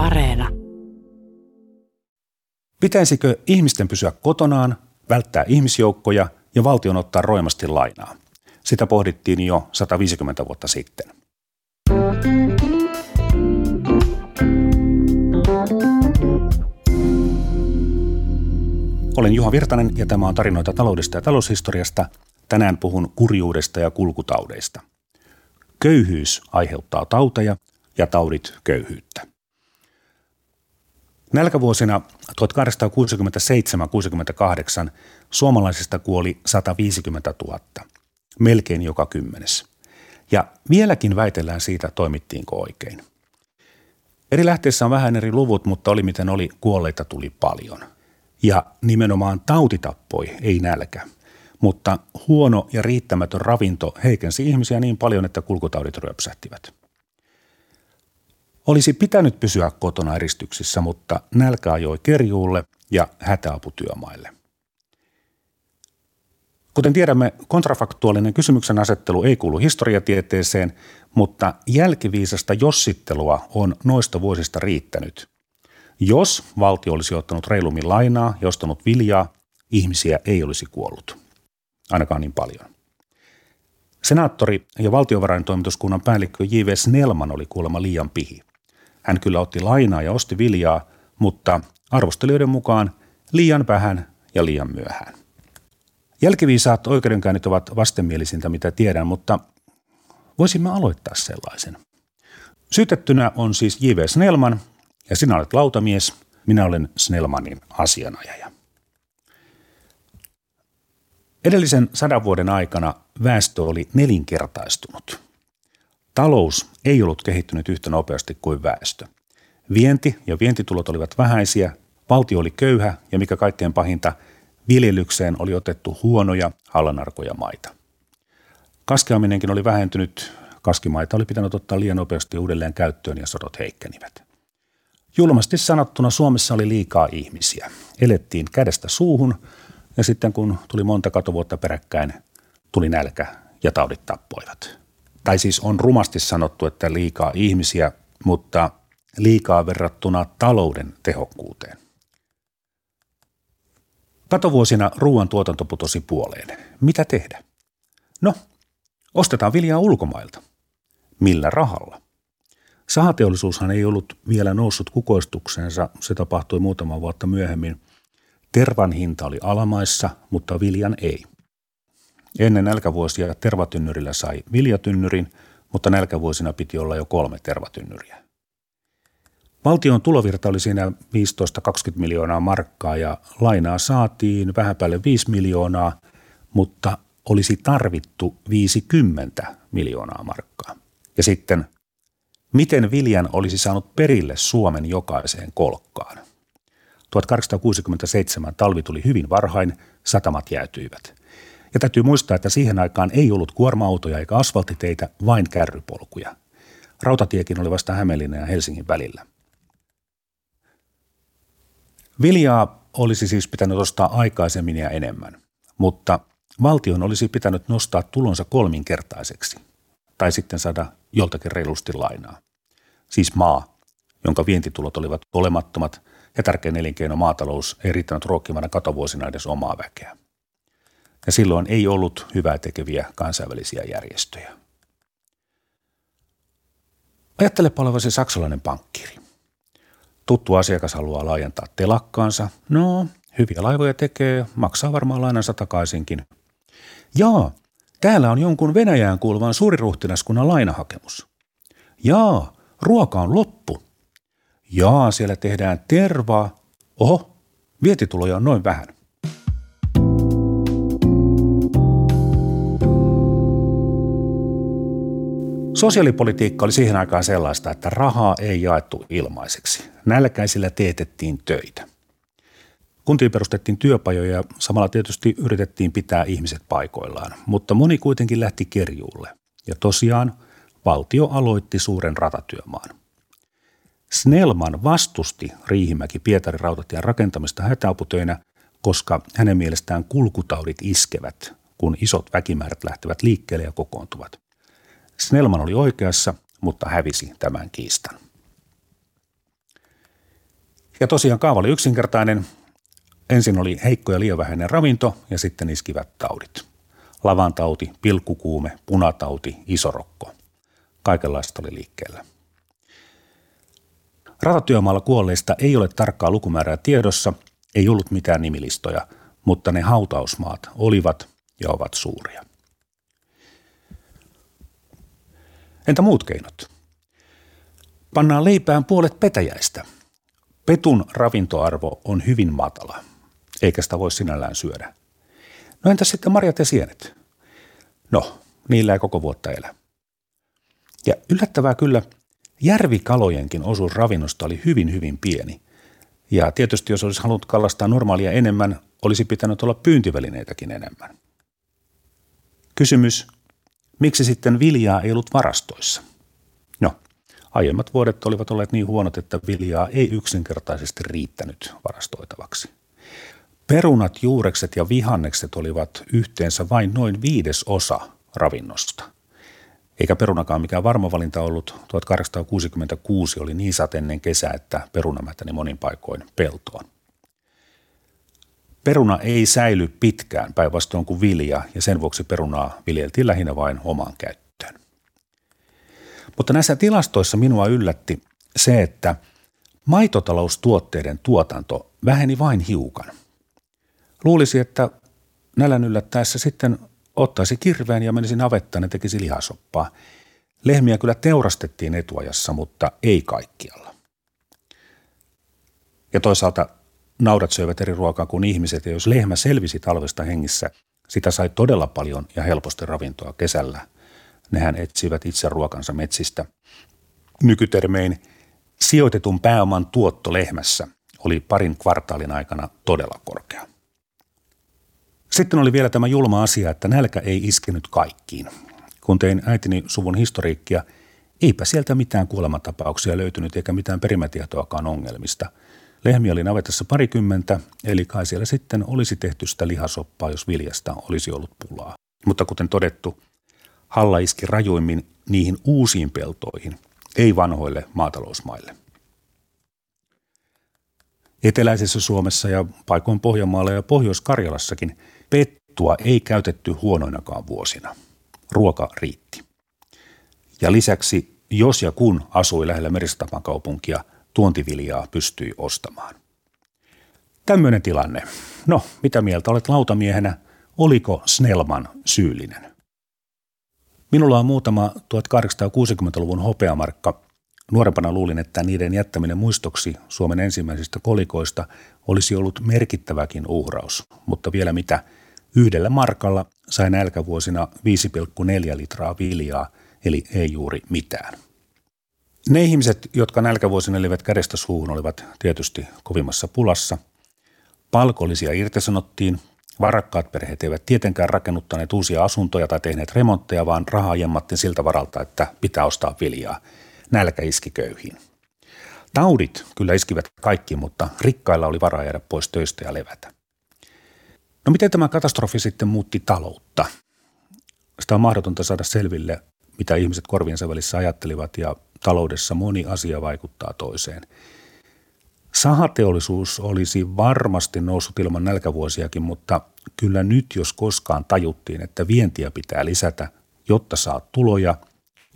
Areena. Pitäisikö ihmisten pysyä kotonaan, välttää ihmisjoukkoja ja valtion ottaa roimasti lainaa? Sitä pohdittiin jo 150 vuotta sitten. Olen Juha Virtanen ja tämä on tarinoita taloudesta ja taloushistoriasta. Tänään puhun kurjuudesta ja kulkutaudeista. Köyhyys aiheuttaa tauteja ja taudit köyhyyttä. Nälkävuosina 1867-68 suomalaisista kuoli 150 000, melkein joka kymmenes. Ja vieläkin väitellään siitä, toimittiinko oikein. Eri lähteissä on vähän eri luvut, mutta oli miten oli, kuolleita tuli paljon. Ja nimenomaan tauti tappoi, ei nälkä. Mutta huono ja riittämätön ravinto heikensi ihmisiä niin paljon, että kulkutaudit ryöpsähtivät. Olisi pitänyt pysyä kotona eristyksissä, mutta nälkä ajoi kerjuulle ja hätäapu työmaille. Kuten tiedämme, kontrafaktuaalinen kysymyksenasettelu ei kuulu historiatieteeseen, mutta jälkiviisasta jossittelua on noista vuosista riittänyt. Jos valtio olisi ottanut reilummin lainaa ja ostanut viljaa, ihmisiä ei olisi kuollut. Ainakaan niin paljon. Senaattori ja valtiovaraintoimituskunnan päällikkö J.V. Snellman oli kuulemma liian pihi. Hän kyllä otti lainaa ja osti viljaa, mutta arvostelijoiden mukaan liian vähän ja liian myöhään. Jälkiviisaat oikeudenkäynnit ovat vastenmielisintä, mitä tiedän, mutta voisimme aloittaa sellaisen. Syytettynä on siis J.V. Snellman ja sinä olet lautamies, minä olen Snellmanin asianajaja. Edellisen 100 vuoden aikana väestö oli nelinkertaistunut. Talous ei ollut kehittynyt yhtä nopeasti kuin väestö. Vienti ja vientitulot olivat vähäisiä, valtio oli köyhä ja mikä kaikkein pahinta, viljelykseen oli otettu huonoja, hallanarkoja maita. Kaskeaminenkin oli vähentynyt, kaskimaita oli pitänyt ottaa liian nopeasti uudelleen käyttöön ja sodot heikkenivät. Julmasti sanottuna Suomessa oli liikaa ihmisiä. Elettiin kädestä suuhun ja sitten kun tuli monta katovuotta peräkkäin, tuli nälkä ja taudit tappoivat. Tai siis on rumasti sanottu, että liikaa ihmisiä, mutta liikaa verrattuna talouden tehokkuuteen. Katovuosina ruoan tuotanto putosi puoleen. Mitä tehdä? No, ostetaan viljaa ulkomailta. Millä rahalla? Sahateollisuushan ei ollut vielä noussut kukoistukseensa, se tapahtui muutama vuotta myöhemmin. Tervan hinta oli alamaissa, mutta viljan ei. Ennen nälkävuosia tervatynnyrillä sai viljatynnyrin, mutta nälkävuosina piti olla jo 3 tervatynnyriä. Valtion tulovirta oli siinä 15-20 miljoonaa markkaa ja lainaa saatiin vähän päälle 5 miljoonaa, mutta olisi tarvittu 50 miljoonaa markkaa. Ja sitten, miten viljan olisi saanut perille Suomen jokaiseen kolkkaan? 1867 talvi tuli hyvin varhain, satamat jäätyivät. Ja täytyy muistaa, että siihen aikaan ei ollut kuorma-autoja eikä asfalttiteitä, vain kärrypolkuja. Rautatiekin oli vasta Hämeenlinnan ja Helsingin välillä. Viljaa olisi siis pitänyt ostaa aikaisemmin ja enemmän, mutta valtion olisi pitänyt nostaa tulonsa 3-kertaiseksi tai sitten saada joltakin reilusti lainaa. Siis maa, jonka vientitulot olivat olemattomat ja tärkein elinkeino maatalous ei riittänyt ruokkimana katovuosina edes omaa väkeä. Ja silloin ei ollut hyvää tekeviä kansainvälisiä järjestöjä. Ajattelepa olevasi saksalainen pankkiiri. Tuttu asiakas haluaa laajentaa telakkaansa. No, hyviä laivoja tekee, maksaa varmaan lainansa takaisinkin. Jaa, täällä on jonkun Venäjään kuuluvan suuriruhtinaskunnan lainahakemus. Jaa, ruoka on loppu. Jaa, siellä tehdään tervaa. Oho, vientituloja on noin vähän. Sosiaalipolitiikka oli siihen aikaan sellaista, että rahaa ei jaettu ilmaiseksi. Nälkäisillä teetettiin töitä. Kuntiin perustettiin työpajoja ja samalla tietysti yritettiin pitää ihmiset paikoillaan, mutta moni kuitenkin lähti kerjuulle. Ja tosiaan valtio aloitti suuren ratatyömaan. Snellman vastusti Riihimäki Pietarin rautatien rakentamista hätäaputöinä, koska hänen mielestään kulkutaudit iskevät, kun isot väkimäärät lähtevät liikkeelle ja kokoontuvat. Snellman oli oikeassa, mutta hävisi tämän kiistan. Ja tosiaan kaava oli yksinkertainen. Ensin oli heikko ja liian vähäinen ravinto ja sitten iskivät taudit. Lavantauti, pilkkukuume, punatauti, isorokko. Kaikenlaista oli liikkeellä. Ratatyömaalla kuolleista ei ole tarkkaa lukumäärää tiedossa, ei ollut mitään nimilistoja, mutta ne hautausmaat olivat ja ovat suuria. Entä muut keinot? Pannaan leipään puolet petäjäistä. Petun ravintoarvo on hyvin matala, eikä sitä voi sinällään syödä. No entäs sitten marjat ja sienet? No, niillä ei koko vuotta elä. Ja yllättävää kyllä, järvikalojenkin osuus ravinnosta oli hyvin pieni. Ja tietysti jos olisi halunnut kallastaa normaalia enemmän, olisi pitänyt olla pyyntivälineitäkin enemmän. Kysymys, miksi sitten viljaa ei ollut varastoissa? No, aiemmat vuodet olivat olleet niin huonot, että viljaa ei yksinkertaisesti riittänyt varastoitavaksi. Perunat, juurekset ja vihannekset olivat yhteensä vain noin 1/5 ravinnosta. Eikä perunakaan mikään varma valinta ollut. 1866 oli niin sateinen kesä, että peruna mätäni monin paikoin peltoon. Peruna ei säily pitkään, päinvastoin kuin vilja, ja sen vuoksi perunaa viljeltiin lähinnä vain omaan käyttöön. Mutta näissä tilastoissa minua yllätti se, että maitotaloustuotteiden tuotanto väheni vain hiukan. Luulisi, että nälän yllättäessä sitten ottaisi kirveen ja menisi navettaan ja tekisi lihasoppaa. Lehmiä kyllä teurastettiin etuajassa, mutta ei kaikkialla. Ja toisaalta naudat söivät eri ruokaa kuin ihmiset, ja jos lehmä selvisi talvesta hengissä, sitä sai todella paljon ja helposti ravintoa kesällä. Nehän etsivät itse ruokansa metsistä. Nykytermein sijoitetun pääoman tuotto lehmässä oli parin kvartaalin aikana todella korkea. Sitten oli vielä tämä julma asia, että nälkä ei iskenyt kaikkiin. Kun tein äitini suvun historiikkia, eipä sieltä mitään kuolemantapauksia löytynyt eikä mitään perimätietoakaan ongelmista. Lehmiä oli navetassa 20, eli kai siellä sitten olisi tehty sitä lihasoppaa, jos viljasta olisi ollut pulaa. Mutta kuten todettu, halla iski rajuimmin niihin uusiin peltoihin, ei vanhoille maatalousmaille. Eteläisessä Suomessa ja paikoin Pohjanmaalla ja Pohjois-Karjalassakin pettua ei käytetty huonoinakaan vuosina. Ruoka riitti. Ja lisäksi, jos ja kun asui lähellä Meristapan kaupunkia, tuontiviljaa pystyi ostamaan. Tämmöinen tilanne. No, mitä mieltä olet lautamiehenä? Oliko Snellman syyllinen? Minulla on muutama 1860-luvun hopeamarkka. Nuorempana luulin, että niiden jättäminen muistoksi Suomen ensimmäisistä kolikoista olisi ollut merkittäväkin uhraus, mutta vielä mitä, 1 markalla sai nälkävuosina 5,4 litraa viljaa, eli ei juuri mitään. Ne ihmiset, jotka nälkävuosina elivät kädestä suuhun, olivat tietysti kovimmassa pulassa. Palkollisia irtisanottiin, varakkaat perheet eivät tietenkään rakennuttaneet uusia asuntoja tai tehneet remontteja, vaan rahaa jemmattiin siltä varalta, että pitää ostaa viljaa. Nälkä iski köyhiin. Taudit kyllä iskivät kaikki, mutta rikkailla oli varaa jäädä pois töistä ja levätä. No miten tämä katastrofi sitten muutti taloutta? Sitä on mahdotonta saada selville, mitä ihmiset korviensa välissä ajattelivat, ja taloudessa moni asia vaikuttaa toiseen. Sahateollisuus olisi varmasti noussut ilman nälkävuosiakin, mutta kyllä nyt jos koskaan tajuttiin, että vientiä pitää lisätä, jotta saa tuloja,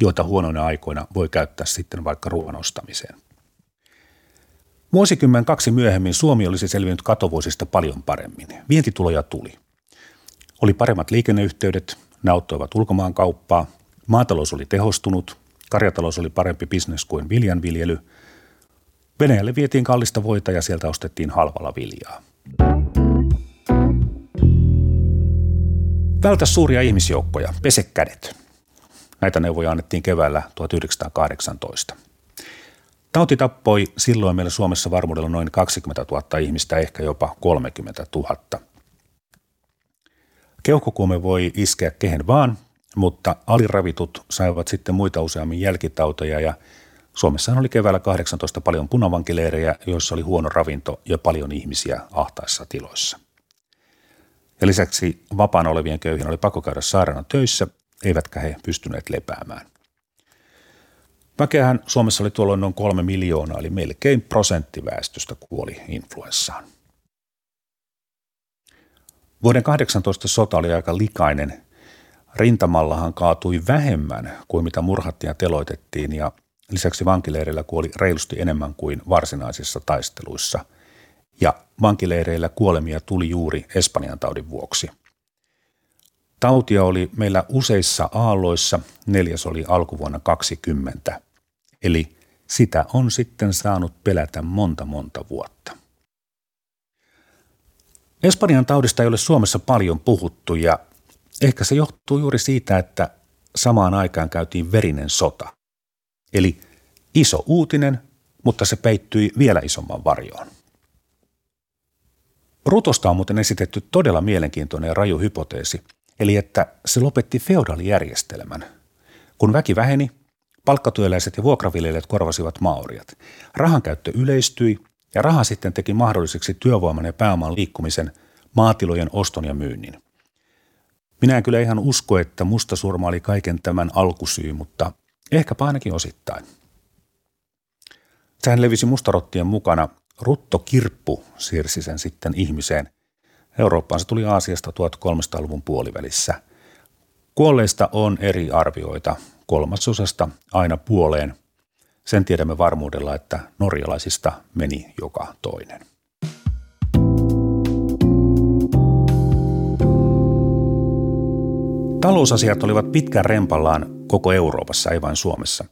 joita huonoina aikoina voi käyttää sitten vaikka ruoan ostamiseen. Vuosikymmen 2 myöhemmin Suomi olisi selvinnyt katovuosista paljon paremmin. Vientituloja tuli. Oli paremmat liikenneyhteydet, ne auttoivat ulkomaankauppaa, maatalous oli tehostunut, karjatalous oli parempi bisnes kuin viljanviljely. Venäjälle vietiin kallista voita ja sieltä ostettiin halvalla viljaa. Vältä suuria ihmisjoukkoja, pese kädet. Näitä neuvoja annettiin keväällä 1918. Tauti tappoi silloin meillä Suomessa varmuudella noin 20 000 ihmistä, ehkä jopa 30 000. Keuhkokuume voi iskeä kehen vaan, mutta aliravitut saivat sitten muita useammin jälkitauteja, ja Suomessahan oli keväällä 18 paljon punavankileirejä, joissa oli huono ravinto ja paljon ihmisiä ahtaissa tiloissa. Ja lisäksi vapaana olevien köyhien oli pakko käydä sairaana töissä, eivätkä he pystyneet lepäämään. Väkeähän Suomessa oli tuolloin noin 3 miljoonaa, eli melkein 1% väestöstä kuoli influenssaan. Vuoden 18 sota oli aika likainen. Rintamallahan kaatui vähemmän kuin mitä murhattiin ja teloitettiin, ja lisäksi vankileireillä kuoli reilusti enemmän kuin varsinaisissa taisteluissa. Ja vankileireillä kuolemia tuli juuri Espanjan taudin vuoksi. Tautia oli meillä useissa aalloissa, 4. oli alkuvuonna 2020, eli sitä on sitten saanut pelätä monta vuotta. Espanjan taudista ei ole Suomessa paljon puhuttu, ja ehkä se johtuu juuri siitä, että samaan aikaan käytiin verinen sota. Eli iso uutinen, mutta se peittyi vielä isomman varjoon. Rutosta on muuten esitetty todella mielenkiintoinen ja raju hypoteesi, eli että se lopetti feodaalijärjestelmän. Kun väki väheni, palkkatyöläiset ja vuokraviljelijät korvasivat maaorjat. Rahan käyttö yleistyi ja raha sitten teki mahdolliseksi työvoiman ja pääoman liikkumisen, maatilojen oston ja myynnin. Minä en kyllä ihan usko, että mustasurma oli kaiken tämän alkusyy, mutta ehkäpä ainakin osittain. Sehän levisi mustarottien mukana. Ruttokirppu siirsi sen sitten ihmiseen. Eurooppaan se tuli Aasiasta 1300-luvun puolivälissä. Kuolleista on eri arvioita, 1/3 aina puoleen. Sen tiedämme varmuudella, että norjalaisista meni joka toinen. Talousasiat olivat pitkän rempallaan koko Euroopassa, ei vain Suomessa.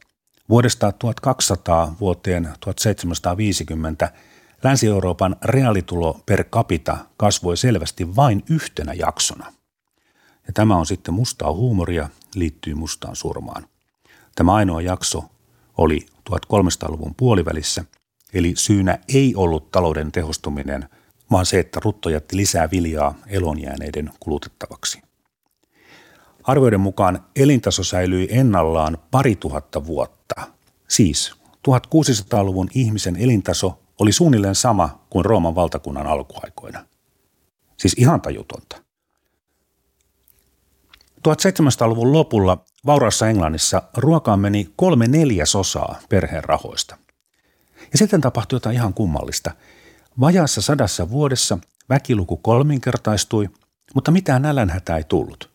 Vuodesta 1200 vuoteen 1750 Länsi-Euroopan reaalitulo per capita kasvoi selvästi vain yhtenä jaksona. Ja tämä on sitten mustaa huumoria, liittyy mustaan surmaan. Tämä ainoa jakso oli 1300-luvun puolivälissä, eli syynä ei ollut talouden tehostuminen, vaan se, että rutto jätti lisää viljaa elonjääneiden kulutettavaksi. Arvioiden mukaan elintaso säilyi ennallaan 2000 vuotta. Siis 1600-luvun ihmisen elintaso oli suunnilleen sama kuin Rooman valtakunnan alkuaikoina. Siis ihan tajutonta. 1700-luvun lopulla vauraassa Englannissa ruokaan meni 3/4 perheen rahoista. Ja sitten tapahtui jotain ihan kummallista. Vajaassa 100 vuodessa väkiluku 3-kertaistui, mutta mitään nälänhätää ei tullut.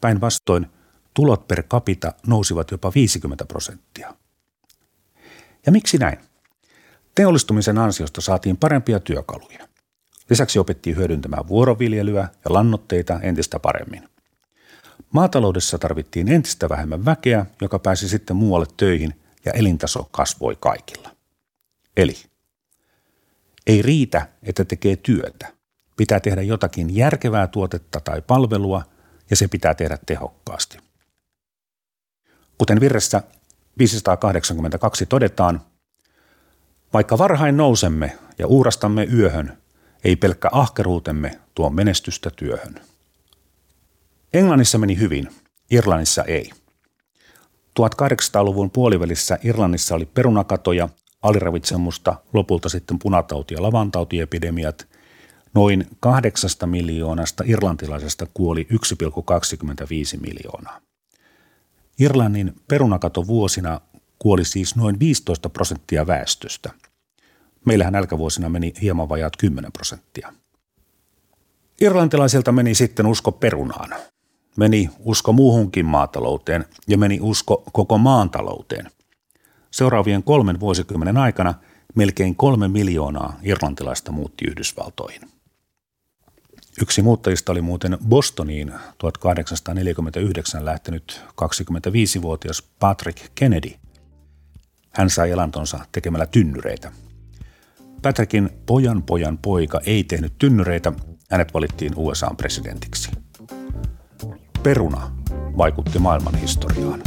Päinvastoin tulot per capita nousivat jopa 50%. Ja miksi näin? Teollistumisen ansiosta saatiin parempia työkaluja. Lisäksi opittiin hyödyntämään vuoroviljelyä ja lannoitteita entistä paremmin. Maataloudessa tarvittiin entistä vähemmän väkeä, joka pääsi sitten muualle töihin, ja elintaso kasvoi kaikilla. Eli ei riitä, että tekee työtä. Pitää tehdä jotakin järkevää tuotetta tai palvelua, ja se pitää tehdä tehokkaasti. Kuten virressä 582 todetaan, vaikka varhain nousemme ja uurastamme yöhön, ei pelkkä ahkeruutemme tuo menestystä työhön. Englannissa meni hyvin, Irlannissa ei. 1800-luvun puolivälissä Irlannissa oli perunakatoja, aliravitsemusta, lopulta sitten punatauti- ja lavantautiepidemiat. Noin 8 miljoonasta irlantilaisesta kuoli 1,25 miljoonaa. Irlannin perunakatovuosina kuoli siis noin 15% väestöstä. Meillähän nälkävuosina meni hieman vajaat 10%. Irlantilaisilta meni sitten usko perunaan. Meni usko muuhunkin maatalouteen ja meni usko koko maantalouteen. Seuraavien 3 vuosikymmenen aikana melkein 3 miljoonaa irlantilaista muutti Yhdysvaltoihin. Yksi muuttajista oli muuten Bostoniin 1849 lähtenyt 25-vuotias Patrick Kennedy. Hän sai elantonsa tekemällä tynnyreitä. Patrickin pojan poika ei tehnyt tynnyreitä, hänet valittiin USA:n presidentiksi. Peruna vaikutti maailman historiaan.